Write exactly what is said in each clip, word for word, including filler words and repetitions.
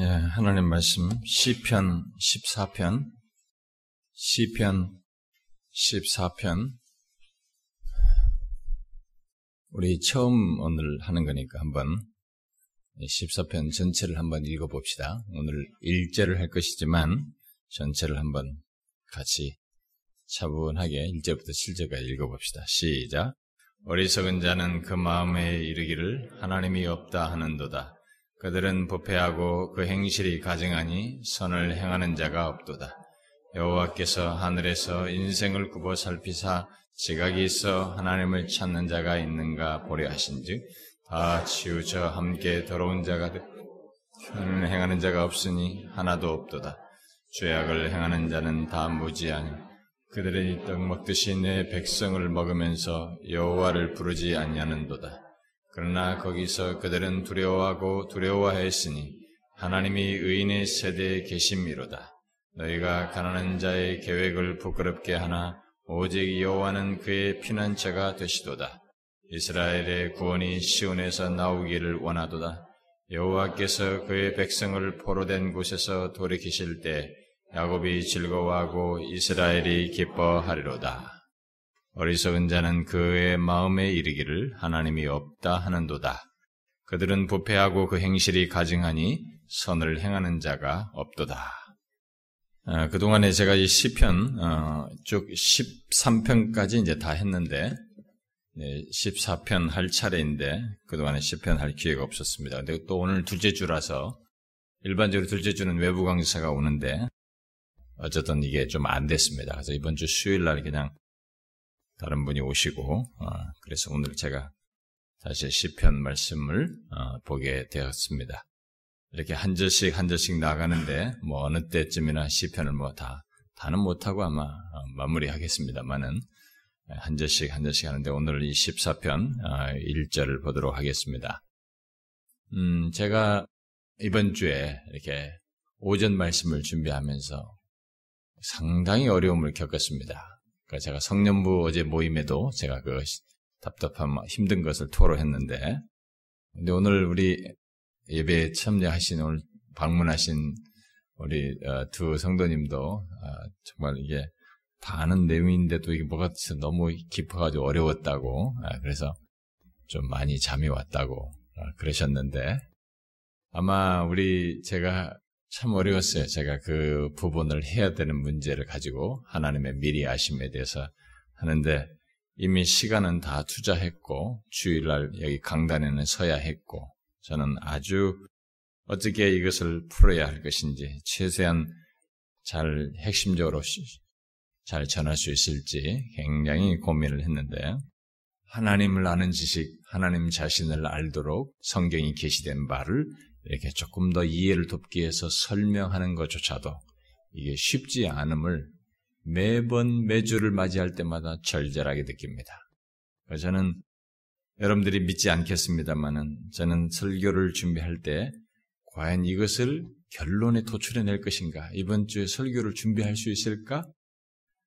예, 하나님 말씀 시편 십사 편 시편 십사 편 우리 처음 오늘 하는 거니까 한번 십사 편 전체를 한번 읽어봅시다. 오늘 일 절을 할 것이지만 전체를 한번 같이 차분하게 일 절부터 칠 절까지 읽어봅시다. 시작. 어리석은 자는 그 마음에 이르기를 하나님이 없다 하는도다. 그들은 부패하고 그 행실이 가증하니 선을 행하는 자가 없도다. 여호와께서 하늘에서 인생을 굽어 살피사 지각이 있어 하나님을 찾는 자가 있는가 보려 하신즉 다 치우쳐 함께 더러운 자가 되고 선을 행하는 자가 없으니 하나도 없도다. 죄악을 행하는 자는 다 무지하니 그들의 떡 먹듯이 내 백성을 먹으면서 여호와를 부르지 아니하는도다. 그러나 거기서 그들은 두려워하고 두려워하였으니 하나님이 의인의 세대에 계심이로다. 너희가 가난한 자의 계획을 부끄럽게 하나 오직 여호와는 그의 피난처가 되시도다. 이스라엘의 구원이 시온에서 나오기를 원하도다. 여호와께서 그의 백성을 포로된 곳에서 돌이키실 때 야곱이 즐거워하고 이스라엘이 기뻐하리로다. 어리석은 자는 그의 마음에 이르기를 하나님이 없다 하는도다. 그들은 부패하고 그 행실이 가증하니 선을 행하는 자가 없도다. 아, 그동안에 제가 이 시편 어, 쭉 십삼 편까지 이제 다 했는데 네, 십사 편 할 차례인데 그동안에 십 편 할 기회가 없었습니다. 근데 또 오늘 둘째 주라서 일반적으로 둘째 주는 외부 강사가 오는데 어쨌든 이게 좀 안 됐습니다. 그래서 이번 주 수요일 날 그냥 다른 분이 오시고 어, 그래서 오늘 제가 다시 시편 말씀을 어, 보게 되었습니다. 이렇게 한 절씩 한 절씩 나가는데 뭐 어느 때쯤이나 시편을 뭐 다 다는 못하고 아마 어, 마무리하겠습니다만은 한 절씩 한 절씩 하는데 오늘 이 십사 편 어, 일 절을 보도록 하겠습니다. 음, 제가 이번 주에 이렇게 오전 말씀을 준비하면서 상당히 어려움을 겪었습니다. 그러니까 제가 성년부 어제 모임에도 제가 그 답답함, 힘든 것을 토로했는데, 근데 오늘 우리 예배에 참여하신, 오늘 방문하신 우리 두 성도님도 정말 이게 다 아는 내용인데도 이게 뭐가 너무 깊어가지고 어려웠다고, 그래서 좀 많이 잠이 왔다고 그러셨는데, 아마 우리 제가 참 어려웠어요. 제가 그 부분을 해야 되는 문제를 가지고 하나님의 미리 아심에 대해서 하는데 이미 시간은 다 투자했고 주일날 여기 강단에는 서야 했고 저는 아주 어떻게 이것을 풀어야 할 것인지 최대한 잘 핵심적으로 잘 전할 수 있을지 굉장히 고민을 했는데 하나님을 아는 지식, 하나님 자신을 알도록 성경이 계시된 바를 이렇게 조금 더 이해를 돕기 위해서 설명하는 것조차도 이게 쉽지 않음을 매번 매주를 맞이할 때마다 절절하게 느낍니다. 저는 여러분들이 믿지 않겠습니다만은 저는 설교를 준비할 때 과연 이것을 결론에 도출해낼 것인가? 이번 주에 설교를 준비할 수 있을까?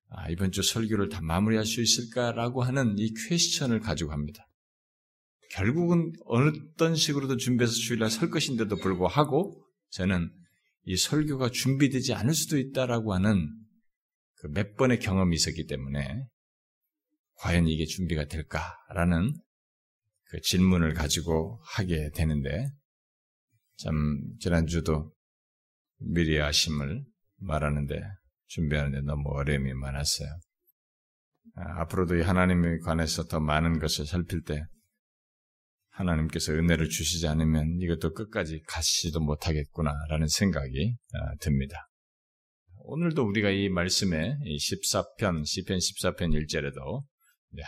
아, 이번 주 설교를 다 마무리할 수 있을까라고 하는 이 퀘스천을 가지고 합니다. 결국은 어떤 식으로도 준비해서 주일날 설 것인데도 불구하고 저는 이 설교가 준비되지 않을 수도 있다라고 하는 그 몇 번의 경험이 있었기 때문에 과연 이게 준비가 될까라는 그 질문을 가지고 하게 되는데 참 지난주도 미리 아심을 말하는데 준비하는데 너무 어려움이 많았어요. 아, 앞으로도 이 하나님에 관해서 더 많은 것을 살필 때 하나님께서 은혜를 주시지 않으면 이것도 끝까지 가시지도 못하겠구나라는 생각이 듭니다. 오늘도 우리가 이 말씀에 십사 편, 시편 십사 편 일 절에도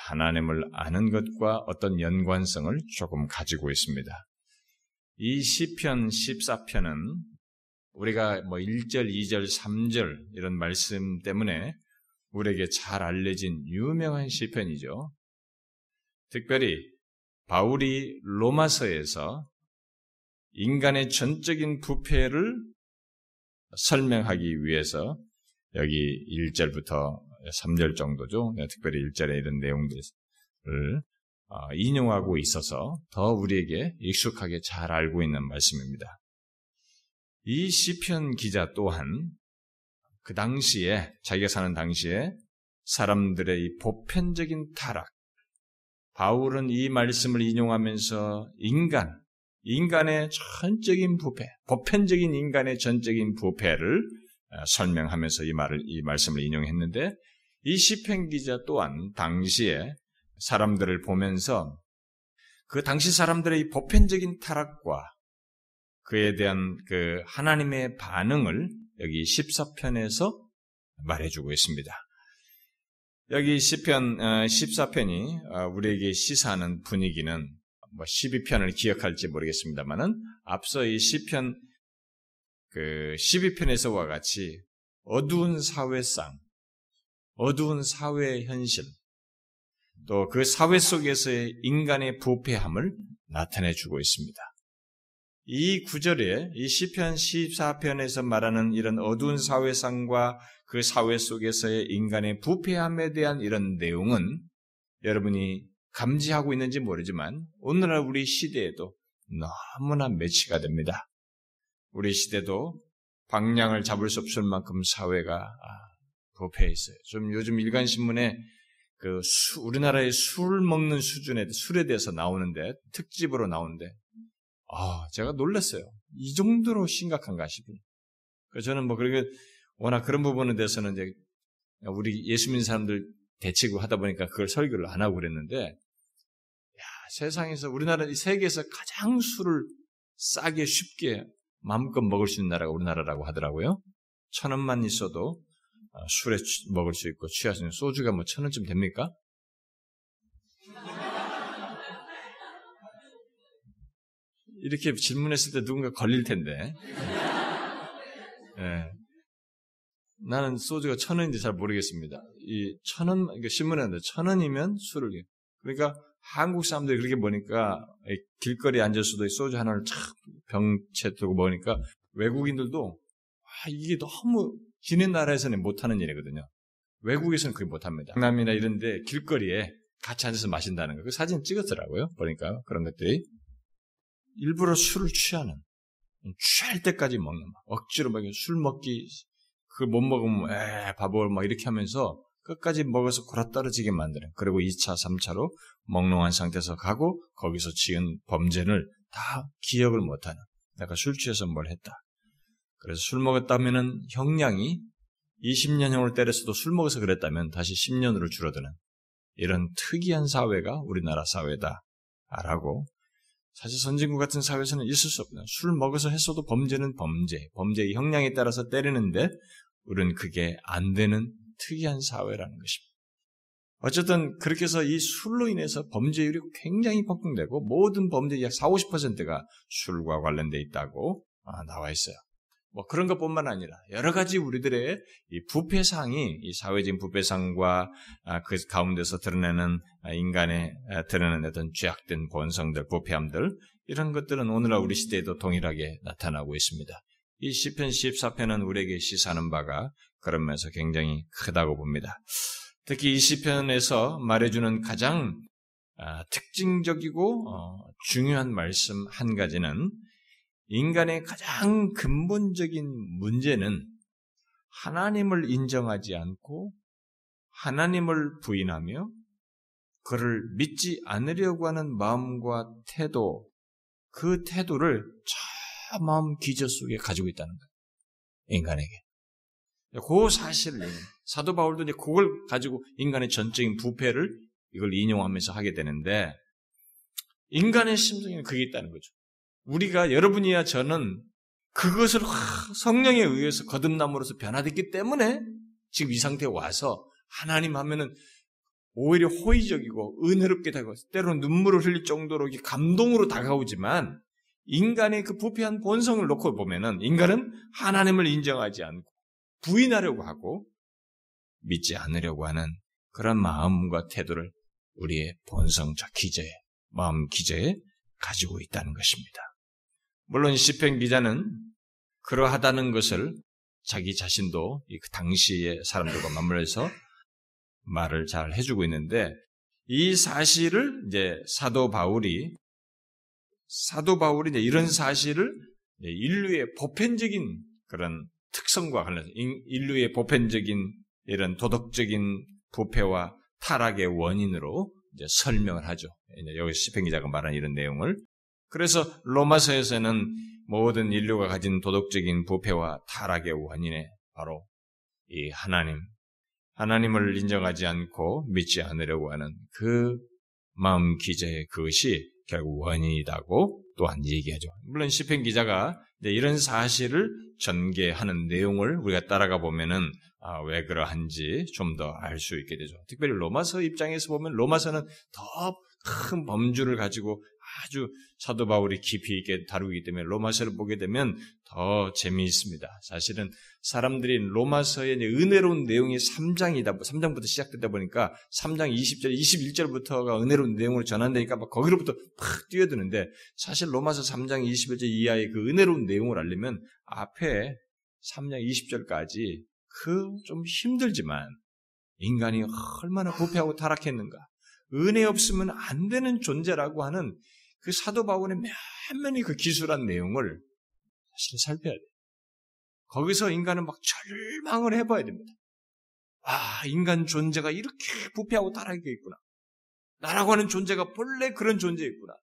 하나님을 아는 것과 어떤 연관성을 조금 가지고 있습니다. 이 시편 십사 편은 우리가 뭐 일 절, 이 절, 삼 절 이런 말씀 때문에 우리에게 잘 알려진 유명한 시편이죠. 특별히 바울이 로마서에서 인간의 전적인 부패를 설명하기 위해서 여기 일 절부터 삼 절 정도죠. 특별히 일 절에 이런 내용들을 인용하고 있어서 더 우리에게 익숙하게 잘 알고 있는 말씀입니다. 이 시편 기자 또한 그 당시에 자기가 사는 당시에 사람들의 이 보편적인 타락, 바울은 이 말씀을 인용하면서 인간, 인간의 전적인 부패, 보편적인 인간의 전적인 부패를 설명하면서 이 말을 이 말씀을 인용했는데 이 시편 기자 또한 당시에 사람들을 보면서 그 당시 사람들의 이 보편적인 타락과 그에 대한 그 하나님의 반응을 여기 십사 편에서 말해주고 있습니다. 여기 시편 십사 편이 우리에게 시사하는 분위기는 뭐 십이 편을 기억할지 모르겠습니다만은 앞서 이 시편 그 십이 편에서와 같이 어두운 사회상, 어두운 사회의 현실, 또 그 사회 속에서의 인간의 부패함을 나타내주고 있습니다. 이 구절에 이 시편 십사 편에서 말하는 이런 어두운 사회상과 그 사회 속에서의 인간의 부패함에 대한 이런 내용은 여러분이 감지하고 있는지 모르지만 오늘날 우리 시대에도 너무나 매치가 됩니다. 우리 시대도 방향을 잡을 수 없을 만큼 사회가 부패해 있어요. 좀 요즘 일간신문에 그 수, 우리나라의 술 먹는 수준에 술에 대해서 나오는데 특집으로 나오는데 아 제가 놀랐어요. 이 정도로 심각한가 싶어요. 그래서 저는 뭐 그렇게 워낙 그런 부분에 대해서는 이제 우리 예수 믿는 사람들 대치고 하다 보니까 그걸 설교를 안 하고 그랬는데 야, 세상에서 우리나라 세계에서 가장 술을 싸게 쉽게 마음껏 먹을 수 있는 나라가 우리나라라고 하더라고요. 천 원만 있어도 술에 먹을 수 있고 취할 수 있는 소주가 뭐 천 원쯤 됩니까? 이렇게 질문했을 때 누군가 걸릴 텐데 네. 나는 소주가 천 원인지 잘 모르겠습니다. 이 천 원, 그러니까 신문에 한다. 천 원이면 술을 그러니까 한국 사람들이 그렇게 보니까 길거리에 앉아서도 소주 하나를 병채 들고 먹으니까 외국인들도 아, 이게 너무 지네 나라에서는 못하는 일이거든요. 외국에서는 그게 못합니다. 강남이나 이런 데 길거리에 같이 앉아서 마신다는 거. 그 사진 찍었더라고요. 보니까 그런 것들이. 일부러 술을 취하는, 취할 때까지 먹는, 억지로 막 술 먹기, 그걸 못 먹으면 에 바보 막 이렇게 하면서 끝까지 먹어서 골아떨어지게 만드는. 그리고 이 차, 삼 차로 멍롱한 상태에서 가고 거기서 지은 범죄를 다 기억을 못하는. 내가 술 취해서 뭘 했다. 그래서 술 먹었다면은 형량이 이십 년형을 때렸어도 술 먹어서 그랬다면 다시 십 년으로 줄어드는 이런 특이한 사회가 우리나라 사회다라고 사실 선진국 같은 사회에서는 있을 수 없는 술 먹어서 했어도 범죄는 범죄, 범죄의 형량에 따라서 때리는데 우리는 그게 안 되는 특이한 사회라는 것입니다. 어쨌든 그렇게 해서 이 술로 인해서 범죄율이 굉장히 폭등되고 모든 범죄의 약 사오십 퍼센트가 술과 관련돼 있다고 나와 있어요. 뭐 그런 것뿐만 아니라 여러 가지 우리들의 이 부패상이 이 사회적인 부패상과 아, 그 가운데서 드러내는 아, 인간의 아, 드러내는 어떤 죄악된 본성들, 부패함들 이런 것들은 오늘날 우리 시대에도 동일하게 나타나고 있습니다. 이 시편 십사 편은 우리에게 시사하는 바가 그런 면에서 굉장히 크다고 봅니다. 특히 이 시편에서 말해주는 가장 아, 특징적이고 어, 중요한 말씀 한 가지는 인간의 가장 근본적인 문제는 하나님을 인정하지 않고 하나님을 부인하며 그를 믿지 않으려고 하는 마음과 태도, 그 태도를 저 마음 기저 속에 가지고 있다는 거예요. 인간에게. 그 사실을 사도 바울도 이제 그걸 가지고 인간의 전적인 부패를 이걸 인용하면서 하게 되는데 인간의 심성에는 그게 있다는 거죠. 우리가 여러분이야 저는 그것을 성령에 의해서 거듭남으로서 변화됐기 때문에 지금 이 상태에 와서 하나님 하면은 오히려 호의적이고 은혜롭게 다가오고 때로는 눈물을 흘릴 정도로 감동으로 다가오지만 인간의 그 부패한 본성을 놓고 보면은 인간은 하나님을 인정하지 않고 부인하려고 하고 믿지 않으려고 하는 그런 마음과 태도를 우리의 본성적 기저에, 마음 기저에 가지고 있다는 것입니다. 물론 시편 기자는 그러하다는 것을 자기 자신도 그 당시의 사람들과 맞물려서 말을 잘 해주고 있는데 이 사실을 이제 사도 바울이 사도 바울이 이제 이런 사실을 인류의 보편적인 그런 특성과 관련해서 인류의 보편적인 이런 도덕적인 부패와 타락의 원인으로 이제 설명을 하죠. 이제 여기서 시편 기자가 말한 이런 내용을. 그래서 로마서에서는 모든 인류가 가진 도덕적인 부패와 타락의 원인에 바로 이 하나님, 하나님을 인정하지 않고 믿지 않으려고 하는 그 마음 기제의 그것이 결국 원인이라고 또한 얘기하죠. 물론 시편 기자가 이런 사실을 전개하는 내용을 우리가 따라가 보면은 아, 왜 그러한지 좀 더 알 수 있게 되죠. 특별히 로마서 입장에서 보면 로마서는 더 큰 범주를 가지고 아주 사도 바울이 깊이 있게 다루기 때문에 로마서를 보게 되면 더 재미있습니다. 사실은 사람들이 로마서의 은혜로운 내용이 삼 장이다, 삼 장부터 시작되다 보니까 삼 장 이십 절, 이십일 절부터가 은혜로운 내용으로 전환되니까 막 거기로부터 팍 뛰어드는데 사실 로마서 삼 장 이십일 절 이하의 그 은혜로운 내용을 알려면 앞에 삼 장 이십 절까지 그 좀 힘들지만 인간이 얼마나 부패하고 타락했는가, 은혜 없으면 안 되는 존재라고 하는 그 사도 바울의 면면이 그 기술한 내용을 사실은 살펴야 돼요. 거기서 인간은 막 절망을 해봐야 됩니다. 아, 인간 존재가 이렇게 부패하고 타락해 있구나. 나라고 하는 존재가 본래 그런 존재였구나.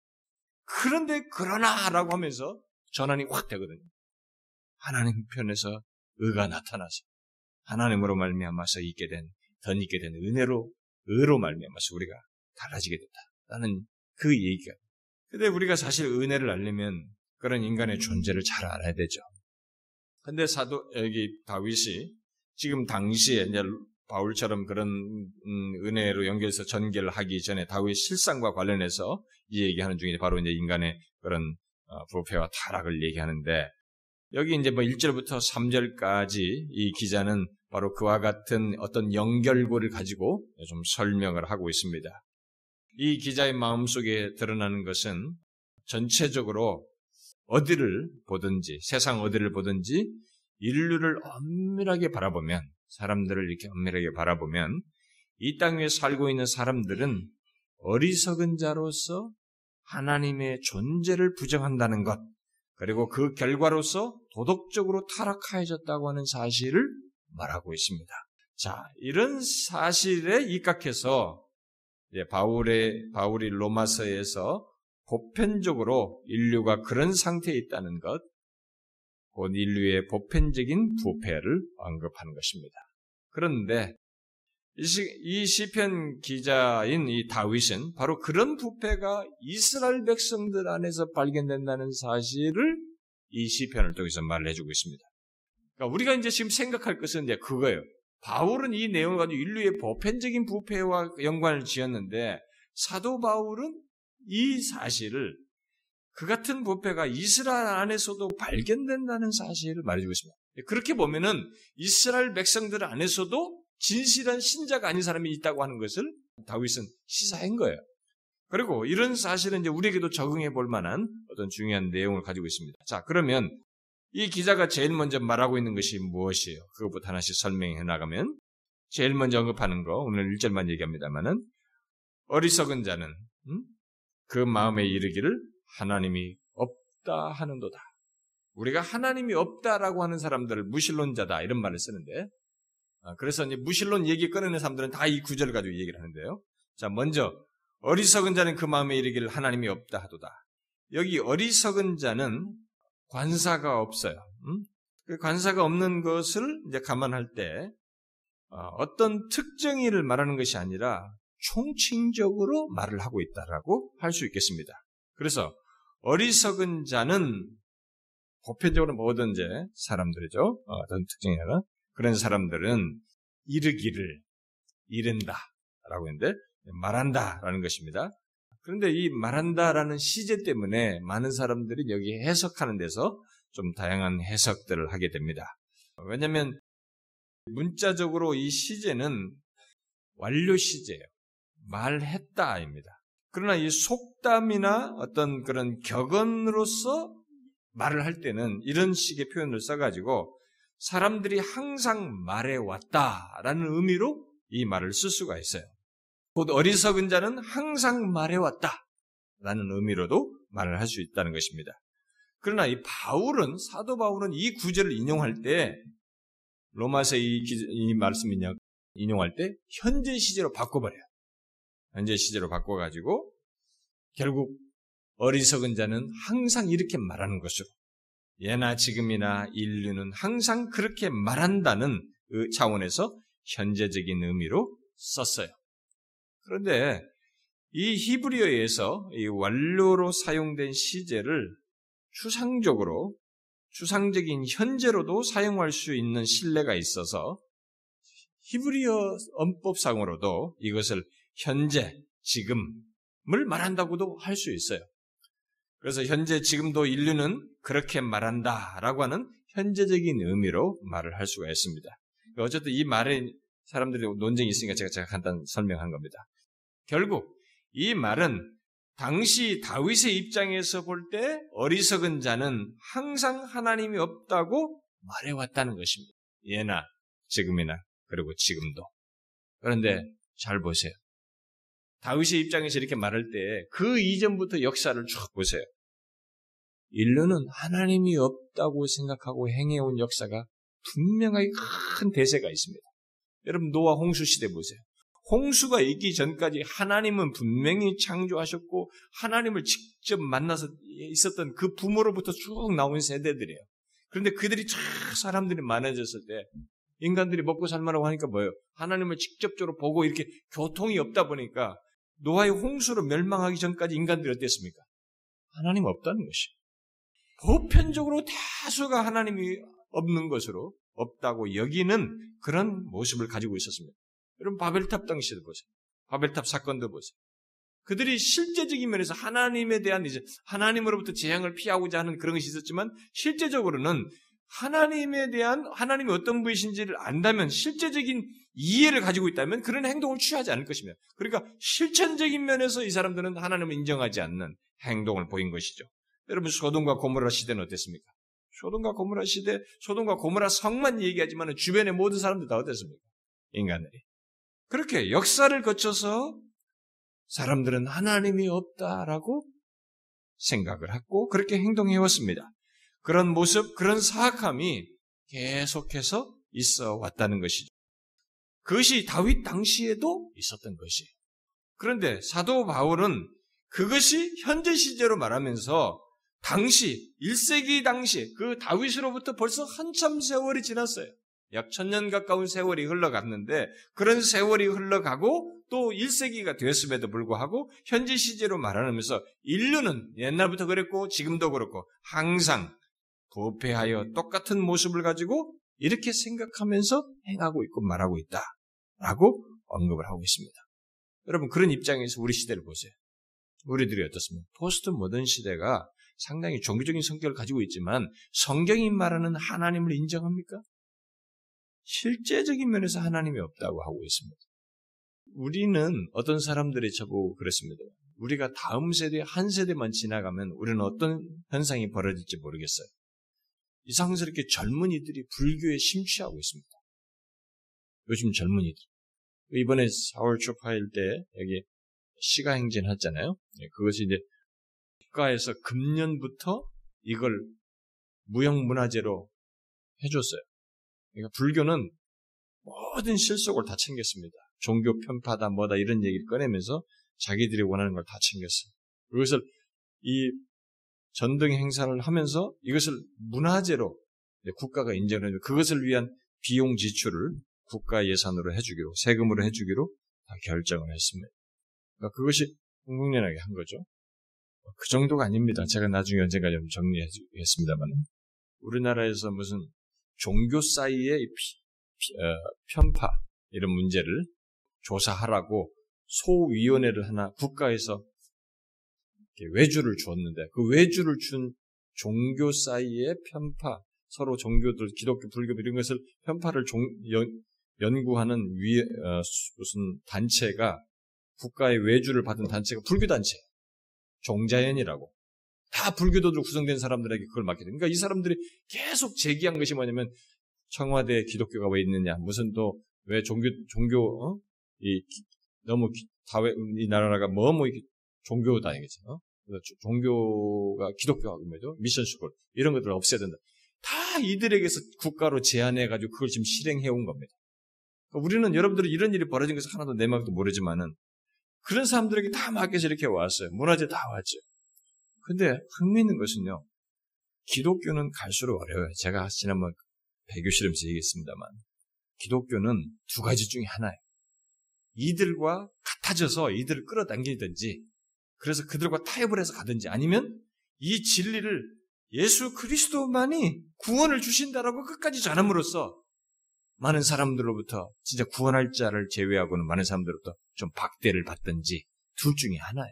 그런데 그러나 라고 하면서 전환이 확 되거든요. 하나님 편에서 의가 나타나서 하나님으로 말미암아서 있게 된, 덧있게 된 은혜로, 의로 말미암아서 우리가 달라지게 된다라는 그 얘기가. 근데 우리가 사실 은혜를 알려면 그런 인간의 존재를 잘 알아야 되죠. 근데 사도, 여기 다윗이 지금 당시에 이제 바울처럼 그런 음, 은혜로 연결해서 전개를 하기 전에 다윗 실상과 관련해서 이 얘기하는 중에 바로 이제 인간의 그런 어, 부패와 타락을 얘기하는데 여기 이제 뭐 일 절부터 삼 절까지 이 기자는 바로 그와 같은 어떤 연결고를 가지고 좀 설명을 하고 있습니다. 이 기자의 마음속에 드러나는 것은 전체적으로 어디를 보든지, 세상 어디를 보든지 인류를 엄밀하게 바라보면, 사람들을 이렇게 엄밀하게 바라보면 이 땅 위에 살고 있는 사람들은 어리석은 자로서 하나님의 존재를 부정한다는 것, 그리고 그 결과로서 도덕적으로 타락하여졌다고 하는 사실을 말하고 있습니다. 자, 이런 사실에 입각해서 이제 바울의 바울이 로마서에서 보편적으로 인류가 그런 상태에 있다는 것, 곧 인류의 보편적인 부패를 언급하는 것입니다. 그런데 이, 시, 이 시편 기자인 이 다윗은 바로 그런 부패가 이스라엘 백성들 안에서 발견된다는 사실을 이 시편을 통해서 말해주고 있습니다. 우리가 이제 지금 생각할 것은 이제 그거예요. 바울은 이 내용을 가지고 인류의 보편적인 부패와 연관을 지었는데 사도 바울은 이 사실을 그 같은 부패가 이스라엘 안에서도 발견된다는 사실을 말해주고 있습니다. 그렇게 보면은 이스라엘 백성들 안에서도 진실한 신자가 아닌 사람이 있다고 하는 것을 다윗은 시사한 거예요. 그리고 이런 사실은 이제 우리에게도 적응해 볼 만한 어떤 중요한 내용을 가지고 있습니다. 자, 그러면 이 기자가 제일 먼저 말하고 있는 것이 무엇이에요? 그것부터 하나씩 설명해 나가면 제일 먼저 언급하는 거, 오늘 일 절만 얘기합니다만은 어리석은 자는 음? 그 마음에 이르기를 하나님이 없다 하는도다. 우리가 하나님이 없다라고 하는 사람들을 무신론자다 이런 말을 쓰는데, 아, 그래서 이제 무신론 얘기 꺼내는 사람들은 다 이 구절을 가지고 얘기를 하는데요. 자, 먼저 어리석은 자는 그 마음에 이르기를 하나님이 없다 하도다. 여기 어리석은 자는 관사가 없어요. 음? 그 관사가 없는 것을 이제 감안할 때 어, 어떤 특정인을 말하는 것이 아니라 총칭적으로 말을 하고 있다라고 할 수 있겠습니다. 그래서 어리석은 자는 보편적으로 모든 이제 사람들이죠. 어, 어떤 특정인이나 그런 사람들은 이르기를 이른다라고 했는데 말한다라는 것입니다. 그런데 이 말한다라는 시제 때문에 많은 사람들이 여기 해석하는 데서 좀 다양한 해석들을 하게 됩니다. 왜냐하면 문자적으로 이 시제는 완료 시제예요. 말했다입니다. 그러나 이 속담이나 어떤 그런 격언으로서 말을 할 때는 이런 식의 표현을 써가지고 사람들이 항상 말해왔다라는 의미로 이 말을 쓸 수가 있어요. 곧 어리석은 자는 항상 말해왔다라는 의미로도 말을 할 수 있다는 것입니다. 그러나 이 바울은, 사도 바울은 이 구절을 인용할 때, 로마서 이, 이 말씀이냐, 인용할 때, 현재 시제로 바꿔버려요. 현재 시제로 바꿔가지고, 결국, 어리석은 자는 항상 이렇게 말하는 것으로, 예나 지금이나 인류는 항상 그렇게 말한다는 차원에서 현재적인 의미로 썼어요. 그런데 이 히브리어에서 이 완료로 사용된 시제를 추상적으로, 추상적인 현재로도 사용할 수 있는 신뢰가 있어서 히브리어 언법상으로도 이것을 현재, 지금을 말한다고도 할 수 있어요. 그래서 현재 지금도 인류는 그렇게 말한다라고 하는 현재적인 의미로 말을 할 수가 있습니다. 어쨌든 이 말에 사람들이 논쟁이 있으니까 제가, 제가 간단히 설명한 겁니다. 결국 이 말은 당시 다윗의 입장에서 볼 때 어리석은 자는 항상 하나님이 없다고 말해왔다는 것입니다. 예나 지금이나 그리고 지금도. 그런데 잘 보세요. 다윗의 입장에서 이렇게 말할 때 그 이전부터 역사를 쭉 보세요. 인류는 하나님이 없다고 생각하고 행해온 역사가 분명하게 큰 대세가 있습니다. 여러분 노아 홍수 시대 보세요. 홍수가 있기 전까지 하나님은 분명히 창조하셨고 하나님을 직접 만나서 있었던 그 부모로부터 쭉 나온 세대들이에요. 그런데 그들이 쫙 사람들이 많아졌을 때 인간들이 먹고 살만하고 하니까 뭐예요? 하나님을 직접적으로 보고 이렇게 교통이 없다 보니까 노아의 홍수로 멸망하기 전까지 인간들이 어땠습니까? 하나님 없다는 것이. 보편적으로 다수가 하나님이 없는 것으로, 없다고 여기는 그런 모습을 가지고 있었습니다. 여러분 바벨탑 당시도 보세요. 바벨탑 사건도 보세요. 그들이 실제적인 면에서 하나님에 대한 이제 하나님으로부터 재앙을 피하고자 하는 그런 것이 있었지만 실제적으로는 하나님에 대한, 하나님이 어떤 분이신지를 안다면, 실제적인 이해를 가지고 있다면 그런 행동을 취하지 않을 것이며, 그러니까 실천적인 면에서 이 사람들은 하나님을 인정하지 않는 행동을 보인 것이죠. 여러분 소돔과 고모라 시대는 어땠습니까? 소돔과 고모라 시대, 소돔과 고모라 성만 얘기하지만 주변의 모든 사람들 다 어땠습니까? 인간들이. 그렇게 역사를 거쳐서 사람들은 하나님이 없다라고 생각을 하고 그렇게 행동해왔습니다. 그런 모습, 그런 사악함이 계속해서 있어 왔다는 것이죠. 그것이 다윗 당시에도 있었던 것이에요. 그런데 사도 바울은 그것이 현재 시제로 말하면서 당시, 일 세기 당시, 그 다윗으로부터 벌써 한참 세월이 지났어요. 약 천년 가까운 세월이 흘러갔는데 그런 세월이 흘러가고 또 일 세기가 되었음에도 불구하고 현재 시제로 말하면서 인류는 옛날부터 그랬고 지금도 그렇고 항상 부패하여 똑같은 모습을 가지고 이렇게 생각하면서 행하고 있고 말하고 있다라고 언급을 하고 있습니다. 여러분 그런 입장에서 우리 시대를 보세요. 우리들이 어떻습니까? 포스트 모던 시대가 상당히 종교적인 성격을 가지고 있지만 성경이 말하는 하나님을 인정합니까? 실제적인 면에서 하나님이 없다고 하고 있습니다. 우리는 어떤 사람들이 저보고 그랬습니다. 우리가 다음 세대, 한 세대만 지나가면 우리는 어떤 현상이 벌어질지 모르겠어요. 이상스럽게 젊은이들이 불교에 심취하고 있습니다. 요즘 젊은이들. 이번에 사월 초파일 때 여기 시가행진 했잖아요. 그것이 이제 국가에서 금년부터 이걸 무형문화재로 해줬어요. 그러니까 불교는 모든 실속을 다 챙겼습니다. 종교 편파다 뭐다 이런 얘기를 꺼내면서 자기들이 원하는 걸 다 챙겼어요. 그것을 이 전등 행사를 하면서 이것을 문화재로 국가가 인정을 해주고 그것을 위한 비용 지출을 국가 예산으로 해주기로, 세금으로 해주기로 다 결정을 했습니다. 그러니까 그것이 공공연하게 한 거죠. 그 정도가 아닙니다. 제가 나중에 언젠가 좀 정리하겠습니다만 우리나라에서 무슨 종교 사이의 피, 어, 편파 이런 문제를 조사하라고 소위원회를 하나 국가에서 외주를 줬는데 그 외주를 준 종교 사이의 편파, 서로 종교들, 기독교, 불교 이런 것을 편파를 종, 연, 연구하는 위, 어, 무슨 단체가 국가의 외주를 받은 단체가 불교단체 종자연이라고. 다 불교도로 구성된 사람들에게 그걸 맡게 됩니다. 그러니까 이 사람들이 계속 제기한 것이 뭐냐면 청와대에 기독교가 왜 있느냐, 무슨 또 왜 종교 종교 어? 이 너무 다외 이 나라가 뭐뭐 이렇게 종교다 이거죠. 어? 종교가 기독교가 그죠? 미션 스쿨 이런 것들을 없애야 된다. 다 이들에게서 국가로 제한해가지고 그걸 지금 실행해온 겁니다. 그러니까 우리는 여러분들이 이런 일이 벌어진 것을 하나도 내 마음도 모르지만은 그런 사람들에게 다 맡겨서 이렇게 왔어요. 문화재 다 왔죠. 근데 흥미있는 것은요. 기독교는 갈수록 어려워요. 제가 지난번 배교실험에서 얘기했습니다만 기독교는 두 가지 중에 하나예요. 이들과 같아져서 이들을 끌어당기든지 그래서 그들과 타협을 해서 가든지 아니면 이 진리를 예수 그리스도만이 구원을 주신다라고 끝까지 전함으로써 많은 사람들로부터 진짜 구원할 자를 제외하고는 많은 사람들로부터 좀 박대를 받든지 둘 중에 하나예요.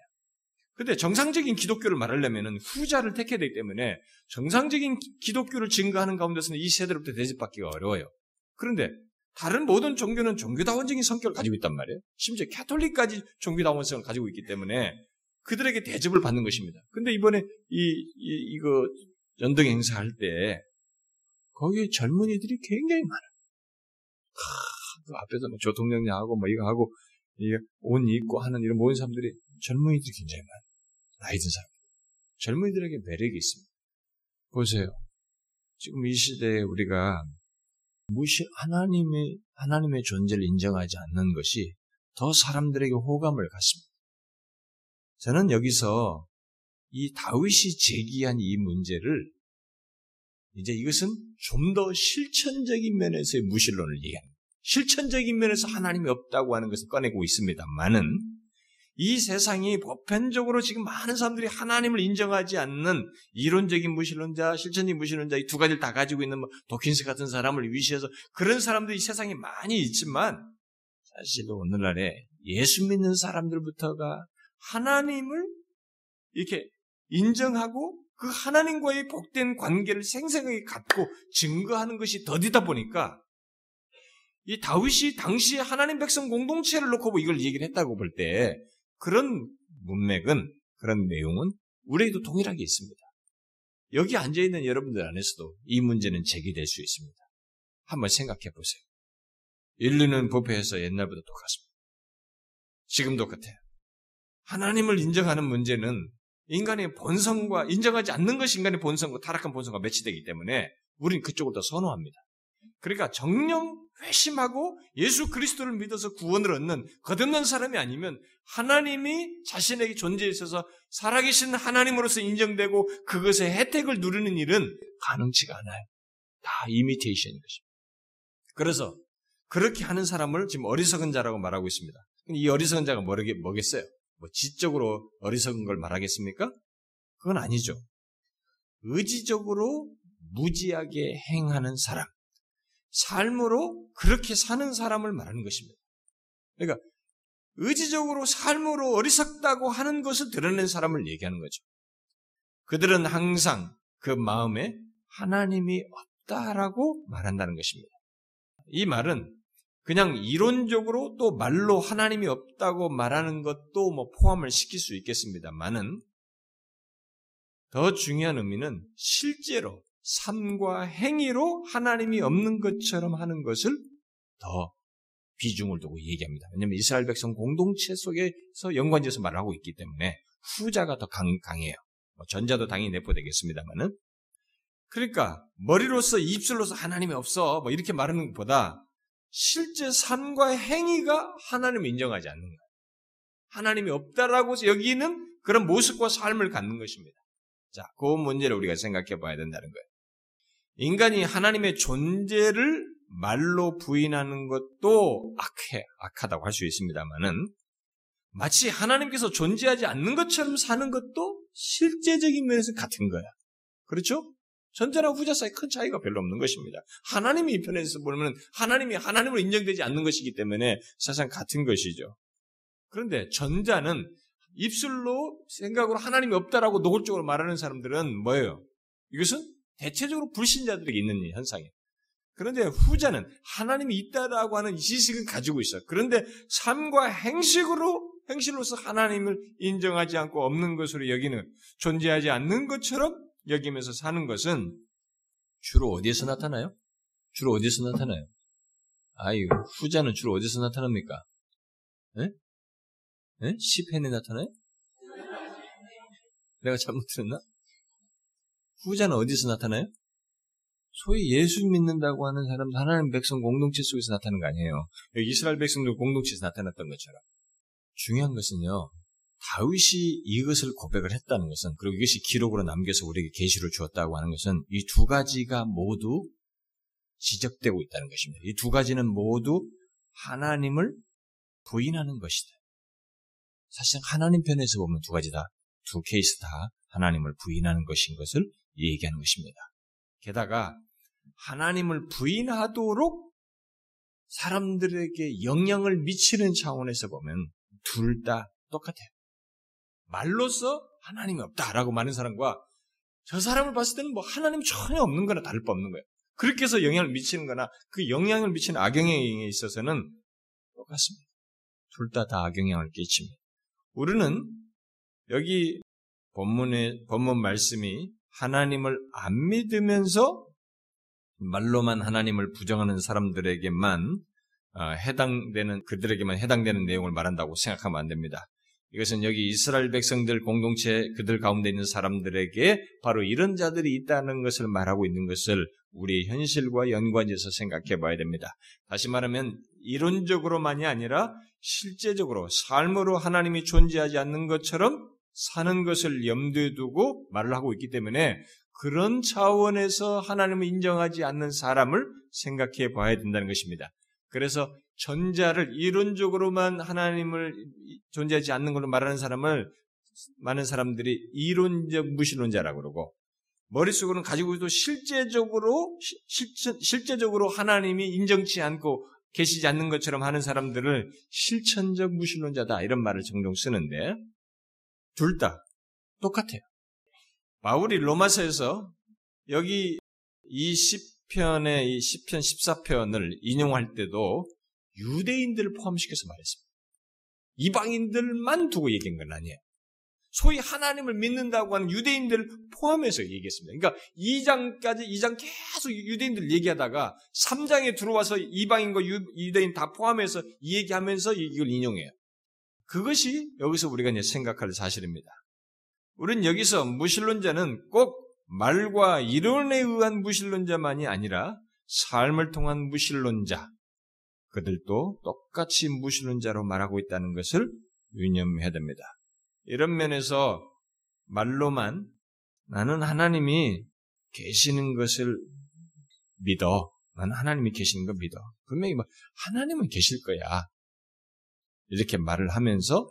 근데 정상적인 기독교를 말하려면 후자를 택해야 되기 때문에 정상적인 기독교를 증거하는 가운데서는 이 세대로부터 대접받기가 어려워요. 그런데 다른 모든 종교는 종교다원적인 성격을 가지고 있단 말이에요. 심지어 캐톨릭까지 종교다원성을 가지고 있기 때문에 그들에게 대접을 받는 것입니다. 근데 이번에 이, 이 이거 연등 행사할 때 거기에 젊은이들이 굉장히 많아요. 그 앞에서 뭐 조통령장하고 뭐 이거 하고 이거 옷 입고 하는 이런 모든 사람들이 젊은이들이 굉장히 많아요. 나이 든 사람. 젊은이들에게 매력이 있습니다. 보세요. 지금 이 시대에 우리가 무시, 하나님의, 하나님의 존재를 인정하지 않는 것이 더 사람들에게 호감을 갖습니다. 저는 여기서 이 다윗이 제기한 이 문제를 이제 이것은 좀 더 실천적인 면에서의 무신론을 얘기합니다. 실천적인 면에서 하나님이 없다고 하는 것을 꺼내고 있습니다만은 이 세상이 보편적으로 지금 많은 사람들이 하나님을 인정하지 않는 이론적인 무신론자, 실천적인 무신론자 이 두 가지를 다 가지고 있는 뭐 도킨스 같은 사람을 위시해서 그런 사람들이 이 세상에 많이 있지만 사실은 오늘날에 예수 믿는 사람들부터가 하나님을 이렇게 인정하고 그 하나님과의 복된 관계를 생생하게 갖고 증거하는 것이 더디다 보니까 이 다윗이 당시에 하나님 백성 공동체를 놓고 이걸 얘기를 했다고 볼 때 그런 문맥은, 그런 내용은 우리에게도 동일하게 있습니다. 여기 앉아있는 여러분들 안에서도 이 문제는 제기될 수 있습니다. 한번 생각해 보세요. 인류는 부패해서 옛날보다 똑같습니다. 지금 똑같아요. 하나님을 인정하는 문제는 인간의 본성과, 인정하지 않는 것이 인간의 본성과 타락한 본성과 매치되기 때문에 우린 그쪽을 더 선호합니다. 그러니까 정령 회심하고 예수 그리스도를 믿어서 구원을 얻는 거듭난 사람이 아니면 하나님이 자신에게 존재에 있어서 살아계신 하나님으로서 인정되고 그것의 혜택을 누리는 일은 가능치가 않아요. 다 이미테이션인 것입니다. 그래서 그렇게 하는 사람을 지금 어리석은 자라고 말하고 있습니다. 이 어리석은 자가 뭐겠어요? 뭐 지적으로 어리석은 걸 말하겠습니까? 그건 아니죠. 의지적으로 무지하게 행하는 사람. 삶으로 그렇게 사는 사람을 말하는 것입니다. 그러니까 의지적으로 삶으로 어리석다고 하는 것을 드러낸 사람을 얘기하는 거죠. 그들은 항상 그 마음에 하나님이 없다라고 말한다는 것입니다. 이 말은 그냥 이론적으로 또 말로 하나님이 없다고 말하는 것도 뭐 포함을 시킬 수 있겠습니다만은 더 중요한 의미는 실제로 삶과 행위로 하나님이 없는 것처럼 하는 것을 더 비중을 두고 얘기합니다. 왜냐하면 이스라엘 백성 공동체 속에서 연관지어서 말을 하고 있기 때문에 후자가 더 강, 강해요. 전자도 당연히 내포되겠습니다만은. 그러니까 머리로서 입술로서 하나님이 없어 뭐 이렇게 말하는 것보다 실제 삶과 행위가 하나님을 인정하지 않는 거예요. 하나님이 없다라고 여기는 그런 모습과 삶을 갖는 것입니다. 자, 그 문제를 우리가 생각해 봐야 된다는 거예요. 인간이 하나님의 존재를 말로 부인하는 것도 악해, 악하다고 할 수 있습니다만은 마치 하나님께서 존재하지 않는 것처럼 사는 것도 실제적인 면에서 같은 거야. 그렇죠? 전자나 후자 사이 큰 차이가 별로 없는 것입니다. 하나님이 이 편에서 보면 하나님이 하나님으로 인정되지 않는 것이기 때문에 사실상 같은 것이죠. 그런데 전자는 입술로 생각으로 하나님이 없다라고 노골적으로 말하는 사람들은 뭐예요? 이것은 대체적으로 불신자들에게 있는 현상이에요. 그런데 후자는 하나님이 있다라고 하는 지식은 가지고 있어요. 그런데 삶과 행실로, 행실로서 하나님을 인정하지 않고 없는 것으로 여기는, 존재하지 않는 것처럼 여기면서 사는 것은 주로 어디에서 나타나요? 주로 어디에서 나타나요? 아유, 후자는 주로 어디서 나타납니까? 네? 예? 시편에 나타나요? 내가 잘못 들었나? 후자는 어디서 나타나요? 소위 예수 믿는다고 하는 사람도 하나님 백성 공동체 속에서 나타나는 거 아니에요. 이스라엘 백성도 공동체에서 나타났던 것처럼. 중요한 것은요, 다윗이 이것을 고백을 했다는 것은, 그리고 이것이 기록으로 남겨서 우리에게 계시를 주었다고 하는 것은, 이 두 가지가 모두 지적되고 있다는 것입니다. 이 두 가지는 모두 하나님을 부인하는 것이다. 사실 하나님 편에서 보면 두 가지 다, 두 케이스 다 하나님을 부인하는 것인 것을 얘기하는 것입니다. 게다가 하나님을 부인하도록 사람들에게 영향을 미치는 차원에서 보면 둘 다 똑같아요. 말로써 하나님이 없다라고 많은 사람과 저 사람을 봤을 때는 뭐 하나님 전혀 없는 거나 다를 바 없는 거예요. 그렇게 해서 영향을 미치는 거나 그 영향을 미치는 악영향에 있어서는 똑같습니다. 둘 다 다 악영향을 끼칩니다. 우리는 여기 본문의, 본문 말씀이 하나님을 안 믿으면서 말로만 하나님을 부정하는 사람들에게만 해당되는, 그들에게만 해당되는 내용을 말한다고 생각하면 안 됩니다. 이것은 여기 이스라엘 백성들 공동체, 그들 가운데 있는 사람들에게 바로 이런 자들이 있다는 것을 말하고 있는 것을 우리의 현실과 연관해서 생각해 봐야 됩니다. 다시 말하면 이론적으로만이 아니라 실제적으로 삶으로 하나님이 존재하지 않는 것처럼 사는 것을 염두에 두고 말을 하고 있기 때문에 그런 차원에서 하나님을 인정하지 않는 사람을 생각해 봐야 된다는 것입니다. 그래서 전자를 이론적으로만 하나님을 존재하지 않는 걸로 말하는 사람을 많은 사람들이 이론적 무신론자라고 그러고, 머릿속으로는 가지고 있어도 실제적으로 실체, 실제적으로 하나님이 인정치 않고 계시지 않는 것처럼 하는 사람들을 실천적 무신론자다 이런 말을 종종 쓰는데 둘 다 똑같아요. 바울이 로마서에서 여기 이 시편의 이 시편 십사 편을 인용할 때도 유대인들을 포함시켜서 말했습니다. 이방인들만 두고 얘기한 건 아니에요. 소위 하나님을 믿는다고 하는 유대인들을 포함해서 얘기했습니다. 그러니까 이 장까지 이 장 계속 유대인들 얘기하다가 삼 장에 들어와서 이방인과 유대인 다 포함해서 얘기하면서 이걸 인용해요. 그것이 여기서 우리가 이제 생각할 사실입니다. 우린 여기서 무신론자는 꼭 말과 이론에 의한 무신론자만이 아니라 삶을 통한 무신론자, 그들도 똑같이 무신론자로 말하고 있다는 것을 유념해야 됩니다. 이런 면에서 말로만 나는 하나님이 계시는 것을 믿어. 나는 하나님이 계시는 걸 믿어. 분명히 막 하나님은 계실 거야. 이렇게 말을 하면서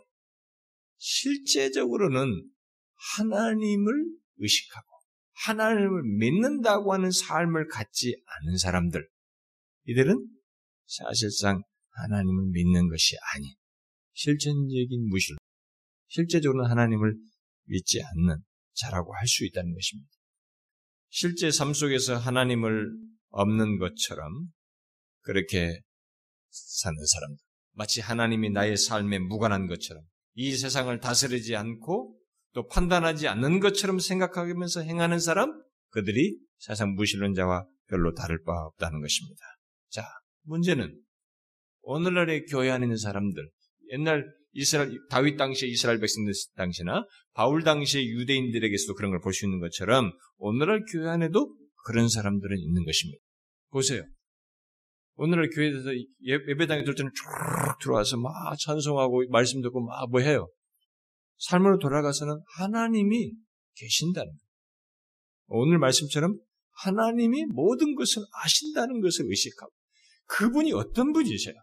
실제적으로는 하나님을 의식하고 하나님을 믿는다고 하는 삶을 갖지 않은 사람들, 이들은 사실상 하나님을 믿는 것이 아닌 실천적인 무신, 실제적으로는 하나님을 믿지 않는 자라고 할 수 있다는 것입니다. 실제 삶 속에서 하나님을 없는 것처럼 그렇게 사는 사람들, 마치 하나님이 나의 삶에 무관한 것처럼, 이 세상을 다스리지 않고 또 판단하지 않는 것처럼 생각하면서 행하는 사람, 그들이 세상 무신론자와 별로 다를 바 없다는 것입니다. 자, 문제는 오늘날의 교회 안에 있는 사람들, 옛날 이스라엘, 다윗 당시의 이스라엘 백성들 당시나 바울 당시의 유대인들에게서도 그런 걸 볼 수 있는 것처럼 오늘날 교회 안에도 그런 사람들은 있는 것입니다. 보세요. 오늘날 교회에서 예배당에 둘 때는 쭉 들어와서 막 찬송하고 말씀 듣고 막 뭐 해요. 삶으로 돌아가서는 하나님이 계신다는 거예요. 오늘 말씀처럼 하나님이 모든 것을 아신다는 것을 의식하고, 그분이 어떤 분이세요?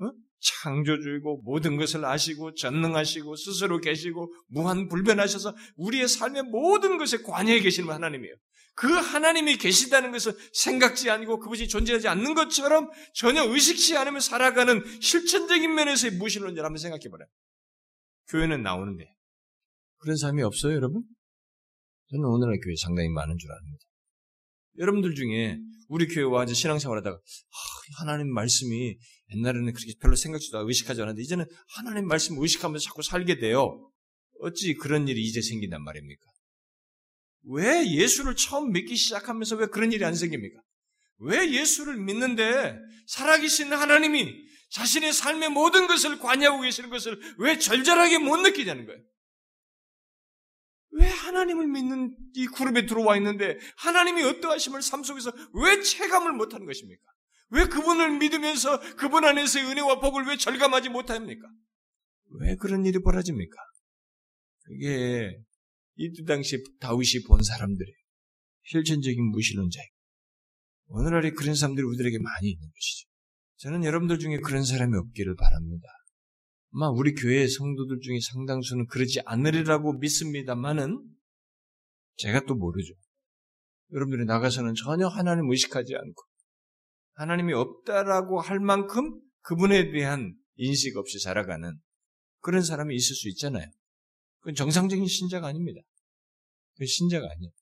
어? 창조주이고 모든 것을 아시고 전능하시고 스스로 계시고 무한불변하셔서 우리의 삶의 모든 것에 관여해 계시는 하나님이에요. 그 하나님이 계시다는 것을 생각지 않고 그것이 존재하지 않는 것처럼 전혀 의식치 않으며 살아가는 실천적인 면에서의 무신론자를 한번 생각해봐라. 교회는 나오는데 그런 사람이 없어요, 여러분? 저는 오늘날 교회 상당히 많은 줄 압니다. 여러분들 중에 우리 교회 와서 신앙생활 하다가 아, 하나님 말씀이 옛날에는 그렇게 별로 생각지도 의식하지 않았는데 이제는 하나님 말씀 의식하면서 자꾸 살게 돼요. 어찌 그런 일이 이제 생긴단 말입니까? 왜 예수를 처음 믿기 시작하면서 왜 그런 일이 안 생깁니까? 왜 예수를 믿는데 살아계신 하나님이 자신의 삶의 모든 것을 관여하고 계시는 것을 왜 절절하게 못 느끼냐는 거예요. 왜 왜 하나님을 믿는 이 그룹에 들어와 있는데 하나님이 어떠하심을 삶 속에서 왜 체감을 못하는 것입니까? 왜 그분을 믿으면서 그분 안에서의 은혜와 복을 왜 절감하지 못합니까? 왜 그런 일이 벌어집니까? 그게 이때 당시 다윗이 본 사람들의 실천적인 무신론자입니다. 오늘날에 그런 사람들이 우리들에게 많이 있는 것이죠. 저는 여러분들 중에 그런 사람이 없기를 바랍니다. 아마 우리 교회 성도들 중에 상당수는 그러지 않으리라고 믿습니다만은 제가 또 모르죠. 여러분들이 나가서는 전혀 하나님을 의식하지 않고 하나님이 없다라고 할 만큼 그분에 대한 인식 없이 살아가는 그런 사람이 있을 수 있잖아요. 그건 정상적인 신자가 아닙니다. 그건 신자가 아니에요.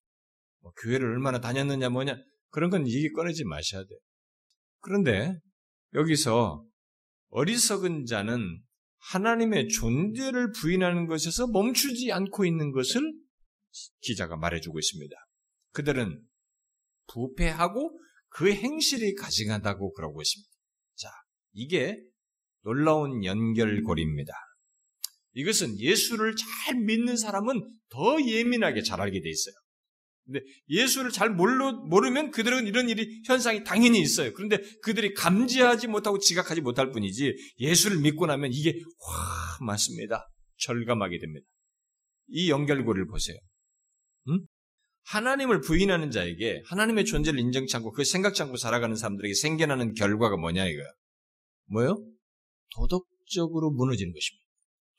뭐 교회를 얼마나 다녔느냐 뭐냐 그런 건 얘기 꺼내지 마셔야 돼요. 그런데 여기서 어리석은 자는 하나님의 존재를 부인하는 것에서 멈추지 않고 있는 것을 기자가 말해주고 있습니다. 그들은 부패하고 그 행실이 가증하다고 그러고 있습니다. 자, 이게 놀라운 연결고리입니다. 이것은 예수를 잘 믿는 사람은 더 예민하게 잘 알게 돼 있어요. 근데 예수를 잘 모르면 그들은 이런 일이 현상이 당연히 있어요. 그런데 그들이 감지하지 못하고 지각하지 못할 뿐이지 예수를 믿고 나면 이게 와 맞습니다. 절감하게 됩니다. 이 연결고리를 보세요. 응? 하나님을 부인하는 자에게 하나님의 존재를 인정치 않고 그 생각치 않고 살아가는 사람들에게 생겨나는 결과가 뭐냐 이거야. 뭐요? 도덕적으로 무너지는 것입니다.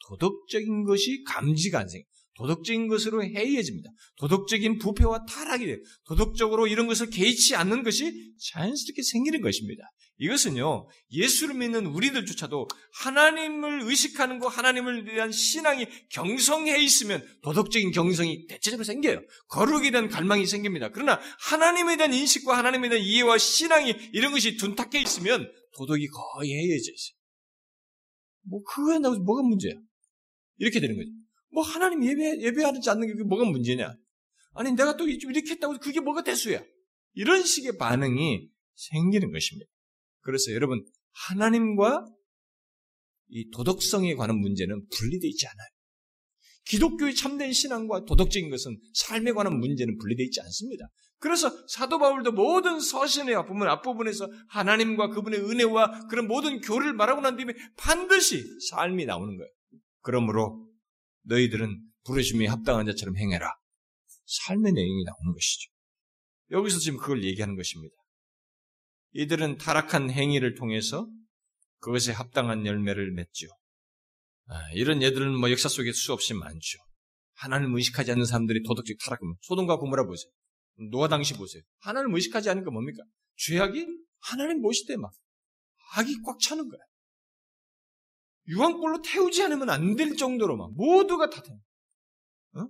도덕적인 것이 감지가 안 생겨요. 도덕적인 것으로 해이해집니다. 도덕적인 부패와 타락이 돼요. 도덕적으로 이런 것을 개의치 않는 것이 자연스럽게 생기는 것입니다. 이것은요, 예수를 믿는 우리들조차도 하나님을 의식하는 거, 하나님을 대한 신앙이 경성해 있으면 도덕적인 경성이 대체적으로 생겨요. 거룩에 대한 갈망이 생깁니다. 그러나 하나님에 대한 인식과 하나님에 대한 이해와 신앙이 이런 것이 둔탁해 있으면 도덕이 거의 해이해져 있어요. 뭐, 그거에 나오지 뭐가 문제야? 이렇게 되는 거죠. 뭐 하나님 예배, 예배하지 않는 게 뭐가 문제냐? 아니 내가 또 이렇게 했다고 그게 뭐가 대수야? 이런 식의 반응이 생기는 것입니다. 그래서 여러분 하나님과 이 도덕성에 관한 문제는 분리되어 있지 않아요. 기독교의 참된 신앙과 도덕적인 것은 삶에 관한 문제는 분리되어 있지 않습니다. 그래서 사도 바울도 모든 서신의 앞부분, 앞부분에서 하나님과 그분의 은혜와 그런 모든 교리를 말하고 난 뒤에 반드시 삶이 나오는 거예요. 그러므로 너희들은 부르심이 합당한 자처럼 행해라. 삶의 내용이 나오는 것이죠. 여기서 지금 그걸 얘기하는 것입니다. 이들은 타락한 행위를 통해서 그것에 합당한 열매를 맺죠. 아, 이런 예들은 뭐 역사 속에 수없이 많죠. 하나님을 의식하지 않는 사람들이 도덕적 타락하면 소돔과 고모라 보세요. 노아 당시 보세요. 하나님을 의식하지 않은 건 뭡니까? 죄악이 하나님 모시되 막 악이 꽉 차는 거야. 유황불로 태우지 않으면 안 될 정도로 막 모두가 다 돼요. 어?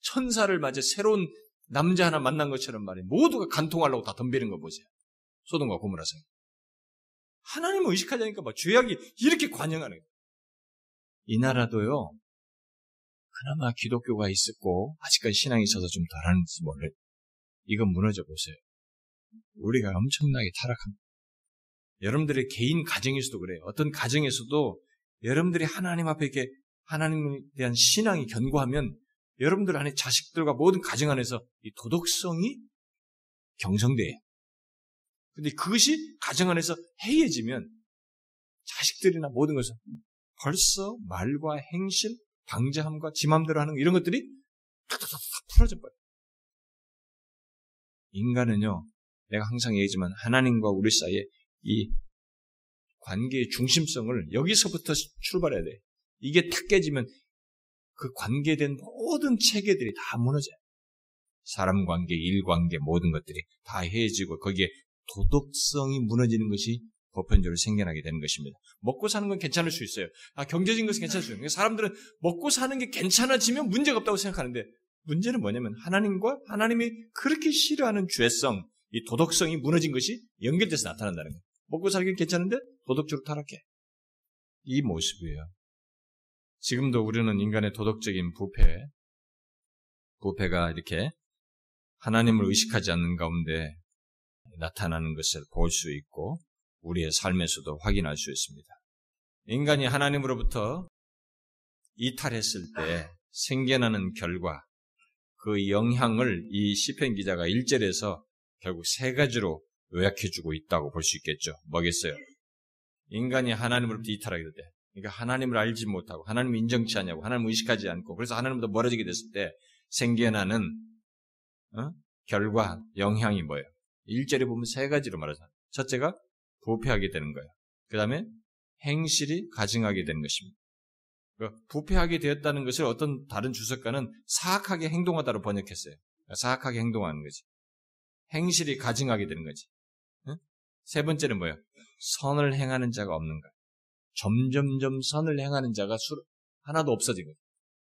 천사를 맞아 새로운 남자 하나 만난 것처럼 말이에요. 모두가 간통하려고 다 덤비는 거 보세요. 소돔과 고모라상. 하나님을 의식하자니까 막 죄악이 이렇게 관영하는 거예요. 이 나라도요. 그나마 기독교가 있었고 아직까지 신앙이 있어서 좀 덜하는지 몰라요. 이건 무너져 보세요. 우리가 엄청나게 타락합니다. 여러분들의 개인 가정에서도 그래요. 어떤 가정에서도 여러분들이 하나님 앞에 이렇게 하나님에 대한 신앙이 견고하면 여러분들 안에 자식들과 모든 가정 안에서 이 도덕성이 경성돼요. 근데 그것이 가정 안에서 해이해지면 자식들이나 모든 것은 벌써 말과 행실, 방자함과 지 맘대로 하는 이런 것들이 탁탁탁 풀어져 버려요. 인간은요, 내가 항상 얘기하지만 하나님과 우리 사이에 이 관계의 중심성을 여기서부터 출발해야 돼. 이게 탁 깨지면 그 관계된 모든 체계들이 다 무너져요. 사람 관계, 일 관계 모든 것들이 다 해지고 거기에 도덕성이 무너지는 것이 보편적으로 생겨나게 되는 것입니다. 먹고 사는 건 괜찮을 수 있어요. 아, 경제적인 것은 괜찮을 수 있어요. 사람들은 먹고 사는 게 괜찮아지면 문제가 없다고 생각하는데 문제는 뭐냐면 하나님과 하나님이 그렇게 싫어하는 죄성, 이 도덕성이 무너진 것이 연결돼서 나타난다는 거예요. 먹고 살긴 괜찮은데 도덕적으로 타락해. 이 모습이에요. 지금도 우리는 인간의 도덕적인 부패, 부패가 이렇게 하나님을 의식하지 않는 가운데 나타나는 것을 볼 수 있고 우리의 삶에서도 확인할 수 있습니다. 인간이 하나님으로부터 이탈했을 때 생겨나는 결과, 그 영향을 이 시편 기자가 일 절에서 결국 세 가지로 요약해주고 있다고 볼 수 있겠죠. 뭐겠어요? 인간이 하나님으로부터 이탈하게 될 때, 그러니까 하나님을 알지 못하고 하나님 인정치 않냐고, 하나님 의식하지 않고 그래서 하나님부터 멀어지게 됐을 때 생겨나는 어? 결과, 영향이 뭐예요? 일 절에 보면 세 가지로 말하잖아요. 첫째가 부패하게 되는 거예요. 그 다음에 행실이 가증하게 되는 것입니다. 그러니까 부패하게 되었다는 것을 어떤 다른 주석가는 사악하게 행동하다로 번역했어요. 그러니까 사악하게 행동하는 거지. 행실이 가증하게 되는 거지. 응? 세 번째는 뭐예요? 선을 행하는 자가 없는 거예요. 점점점 선을 행하는 자가 수, 하나도 없어진 거예요.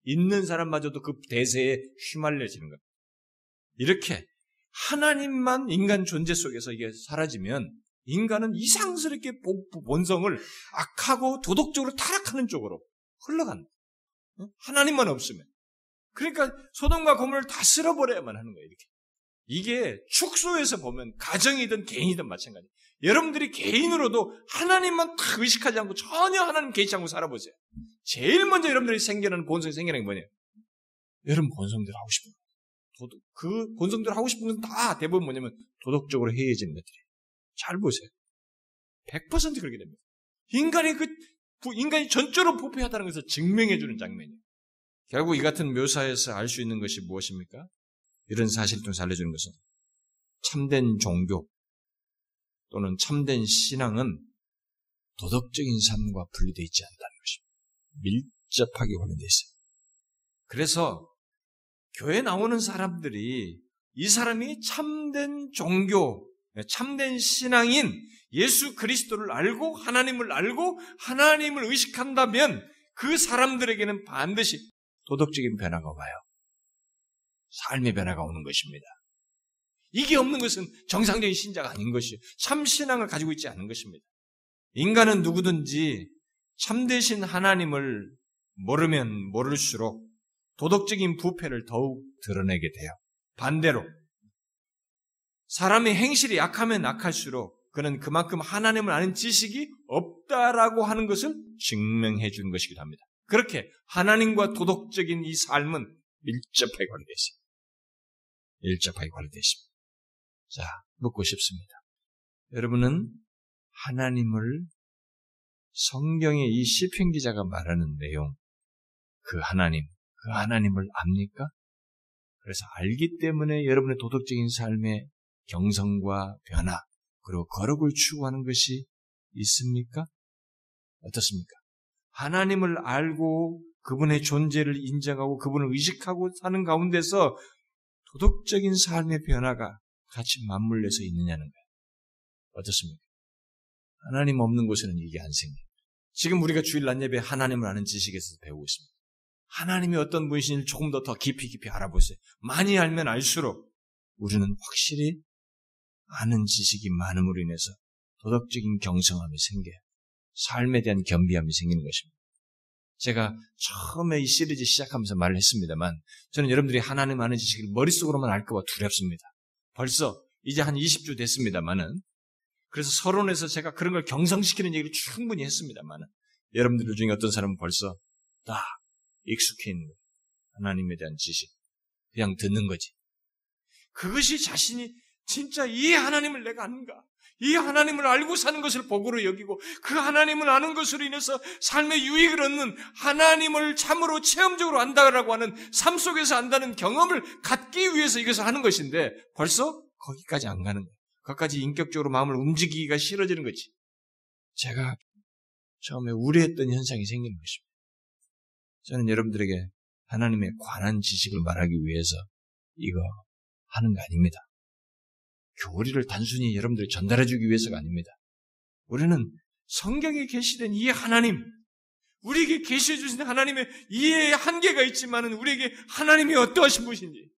있는 사람마저도 그 대세에 휘말려지는 거예요. 이렇게 하나님만 인간 존재 속에서 이게 사라지면 인간은 이상스럽게 본성을 악하고 도덕적으로 타락하는 쪽으로 흘러간다. 하나님만 없으면. 그러니까 소돔과 고모를 다 쓸어버려야만 하는 거예요. 이렇게. 이게 축소에서 보면 가정이든 개인이든 마찬가지예요. 여러분들이 개인으로도 하나님만 딱 의식하지 않고 전혀 하나님 개의치 않고 살아보세요. 제일 먼저 여러분들이 생겨나는 본성이 생겨나는 게 뭐냐? 여러분 본성대로 하고 싶은 거예요. 도덕, 그 본성대로 하고 싶은 건 다 대부분 뭐냐면 도덕적으로 해이해진 것들이에요. 잘 보세요. 백 퍼센트 그렇게 됩니다. 인간이 그, 인간이 전적으로 부패하다는 것을 증명해주는 장면이에요. 결국 이 같은 묘사에서 알 수 있는 것이 무엇입니까? 이런 사실을 통해서 알려주는 것은 참된 종교 또는 참된 신앙은 도덕적인 삶과 분리되어 있지 않다는 것입니다. 밀접하게 관련되어 있어요. 그래서 교회 나오는 사람들이 이 사람이 참된 종교, 참된 신앙인 예수 그리스도를 알고 하나님을 알고 하나님을 의식한다면 그 사람들에게는 반드시 도덕적인 변화가 와요. 삶의 변화가 오는 것입니다. 이게 없는 것은 정상적인 신자가 아닌 것이요. 참 신앙을 가지고 있지 않은 것입니다. 인간은 누구든지 참되신 하나님을 모르면 모를수록 도덕적인 부패를 더욱 드러내게 돼요. 반대로 사람의 행실이 약하면 약할수록 그는 그만큼 하나님을 아는 지식이 없다라고 하는 것을 증명해 주는 것이기도 합니다. 그렇게 하나님과 도덕적인 이 삶은 밀접하게 관련되어 있습니다. 밀접하게 관련되어 있습니다. 자, 묻고 싶습니다. 여러분은 하나님을 성경의 이 시편 기자가 말하는 내용, 그 하나님, 그 하나님을 압니까? 그래서 알기 때문에 여러분의 도덕적인 삶에 경성과 변화, 그리고 거룩을 추구하는 것이 있습니까? 어떻습니까? 하나님을 알고 그분의 존재를 인정하고 그분을 의식하고 사는 가운데서 도덕적인 삶의 변화가 같이 맞물려서 있느냐는 거예요. 어떻습니까? 하나님 없는 곳에는 이게 안 생깁니다. 지금 우리가 주일 낮 예배 하나님을 아는 지식에서 배우고 있습니다. 하나님이 어떤 분이신지 조금 더 더 깊이 깊이 알아보세요. 많이 알면 알수록 우리는 확실히 아는 지식이 많음으로 인해서 도덕적인 경성함이 생겨요. 삶에 대한 겸비함이 생기는 것입니다. 제가 처음에 이 시리즈 시작하면서 말을 했습니다만 저는 여러분들이 하나님 아는 지식을 머릿속으로만 알까 봐 두렵습니다. 벌써 이제 한 이십 주 됐습니다만은 그래서 서론에서 제가 그런 걸 경성시키는 얘기를 충분히 했습니다만은 여러분들 중에 어떤 사람은 벌써 딱 익숙해 있는 거예요. 하나님에 대한 지식. 그냥 듣는 거지. 그것이 자신이 진짜 이 하나님을 내가 아는가? 이 하나님을 알고 사는 것을 복으로 여기고 그 하나님을 아는 것으로 인해서 삶의 유익을 얻는 하나님을 참으로 체험적으로 안다라고 하는 삶 속에서 안다는 경험을 갖기 위해서 이것을 하는 것인데 벌써 거기까지 안 가는 거예요. 거기까지 인격적으로 마음을 움직이기가 싫어지는 거지. 제가 처음에 우려했던 현상이 생기는 것입니다. 저는 여러분들에게 하나님에 관한 지식을 말하기 위해서 이거 하는 거 아닙니다. 교리를 단순히 여러분들이 전달해주기 위해서가 아닙니다. 우리는 성경에 계시된 이 하나님, 우리에게 계시해주신 하나님의 이해의 한계가 있지만은 우리에게 하나님이 어떠하신 분인지,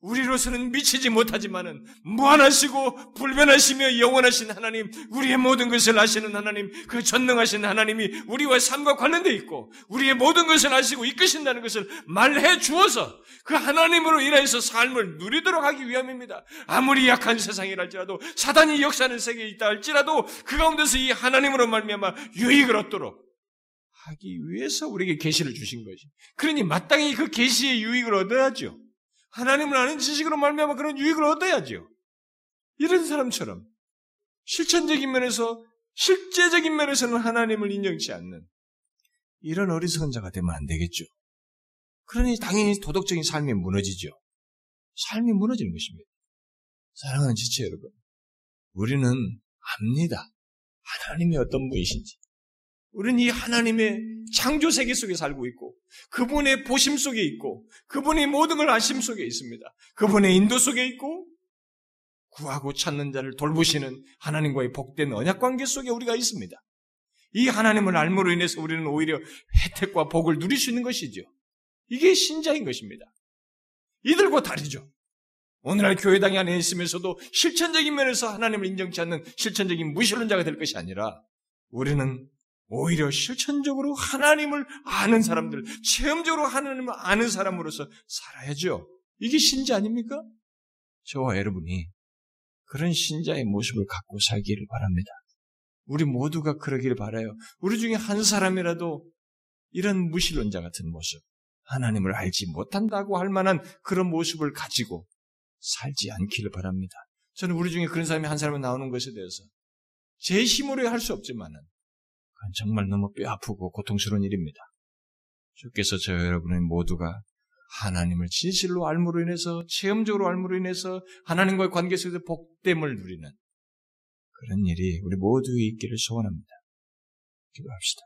우리로서는 미치지 못하지만은 무한하시고 불변하시며 영원하신 하나님, 우리의 모든 것을 아시는 하나님, 그 전능하신 하나님이 우리와 삶과 관련되어 있고 우리의 모든 것을 아시고 이끄신다는 것을 말해 주어서 그 하나님으로 인하여서 삶을 누리도록 하기 위함입니다. 아무리 약한 세상이랄지라도 사단이 역사하는 세계에 있다 할지라도 그 가운데서 이 하나님으로 말미암아 유익을 얻도록 하기 위해서 우리에게 계시를 주신 거지. 그러니 마땅히 그 계시의 유익을 얻어야죠. 하나님을 아는 지식으로 말미암아 그런 유익을 얻어야죠. 이런 사람처럼 실천적인 면에서 실제적인 면에서는 하나님을 인정치 않는 이런 어리석은 자가 되면 안 되겠죠. 그러니 당연히 도덕적인 삶이 무너지죠. 삶이 무너지는 것입니다. 사랑하는 지체 여러분, 우리는 압니다. 하나님이 어떤 분이신지. 우리는 이 하나님의 창조세계 속에 살고 있고 그분의 보심 속에 있고 그분의 모든 걸 아심 속에 있습니다. 그분의 인도 속에 있고 구하고 찾는 자를 돌보시는 하나님과의 복된 언약관계 속에 우리가 있습니다. 이 하나님을 알므로 인해서 우리는 오히려 혜택과 복을 누릴 수 있는 것이죠. 이게 신자인 것입니다. 이들과 다르죠. 오늘날 교회당이 안에 있으면서도 실천적인 면에서 하나님을 인정치 않는 실천적인 무신론자가 될 것이 아니라 우리는 오히려 실천적으로 하나님을 아는 사람들, 체험적으로 하나님을 아는 사람으로서 살아야죠. 이게 신자 아닙니까? 저와 여러분이 그런 신자의 모습을 갖고 살기를 바랍니다. 우리 모두가 그러길 바라요. 우리 중에 한 사람이라도 이런 무신론자 같은 모습, 하나님을 알지 못한다고 할 만한 그런 모습을 가지고 살지 않기를 바랍니다. 저는 우리 중에 그런 사람이 한 사람이 나오는 것에 대해서 제 힘으로 할 수 없지만은 그건 정말 너무 뼈 아프고 고통스러운 일입니다. 주께서 저 여러분의 모두가 하나님을 진실로 알므로 인해서 체험적으로 알므로 인해서 하나님과의 관계 속에서 복됨을 누리는 그런 일이 우리 모두의 있기를 소원합니다. 기도합시다.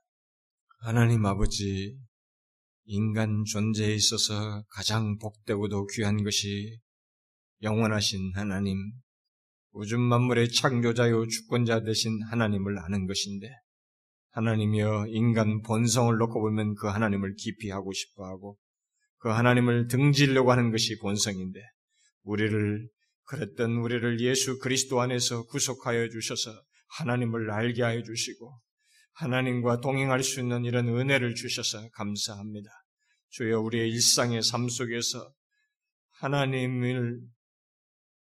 하나님 아버지, 인간 존재에 있어서 가장 복되고도 귀한 것이 영원하신 하나님, 우주 만물의 창조자요 주권자 되신 하나님을 아는 것인데, 하나님이여 인간 본성을 놓고 보면 그 하나님을 기피하고 싶어하고 그 하나님을 등지려고 하는 것이 본성인데, 우리를 그랬던 우리를 예수 그리스도 안에서 구속하여 주셔서 하나님을 알게 하여 주시고 하나님과 동행할 수 있는 이런 은혜를 주셔서 감사합니다. 주여, 우리의 일상의 삶 속에서 하나님을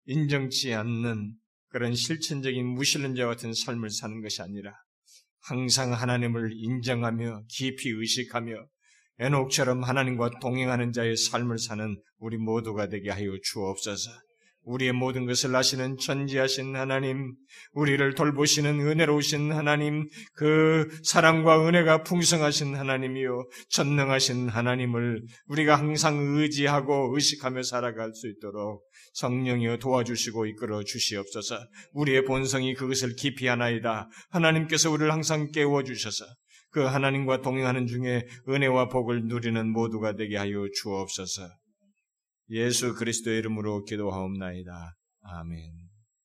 인정치 않는 그런 실천적인 무신론자 같은 삶을 사는 것이 아니라 항상 하나님을 인정하며 깊이 의식하며 에녹처럼 하나님과 동행하는 자의 삶을 사는 우리 모두가 되게 하여 주옵소서. 우리의 모든 것을 아시는 전지하신 하나님, 우리를 돌보시는 은혜로우신 하나님, 그 사랑과 은혜가 풍성하신 하나님이요 전능하신 하나님을 우리가 항상 의지하고 의식하며 살아갈 수 있도록 성령이여 도와주시고 이끌어 주시옵소서. 우리의 본성이 그것을 기피하나이다. 하나님께서 우리를 항상 깨워주셔서 그 하나님과 동행하는 중에 은혜와 복을 누리는 모두가 되게 하여 주옵소서. 예수 그리스도의 이름으로 기도하옵나이다. 아멘.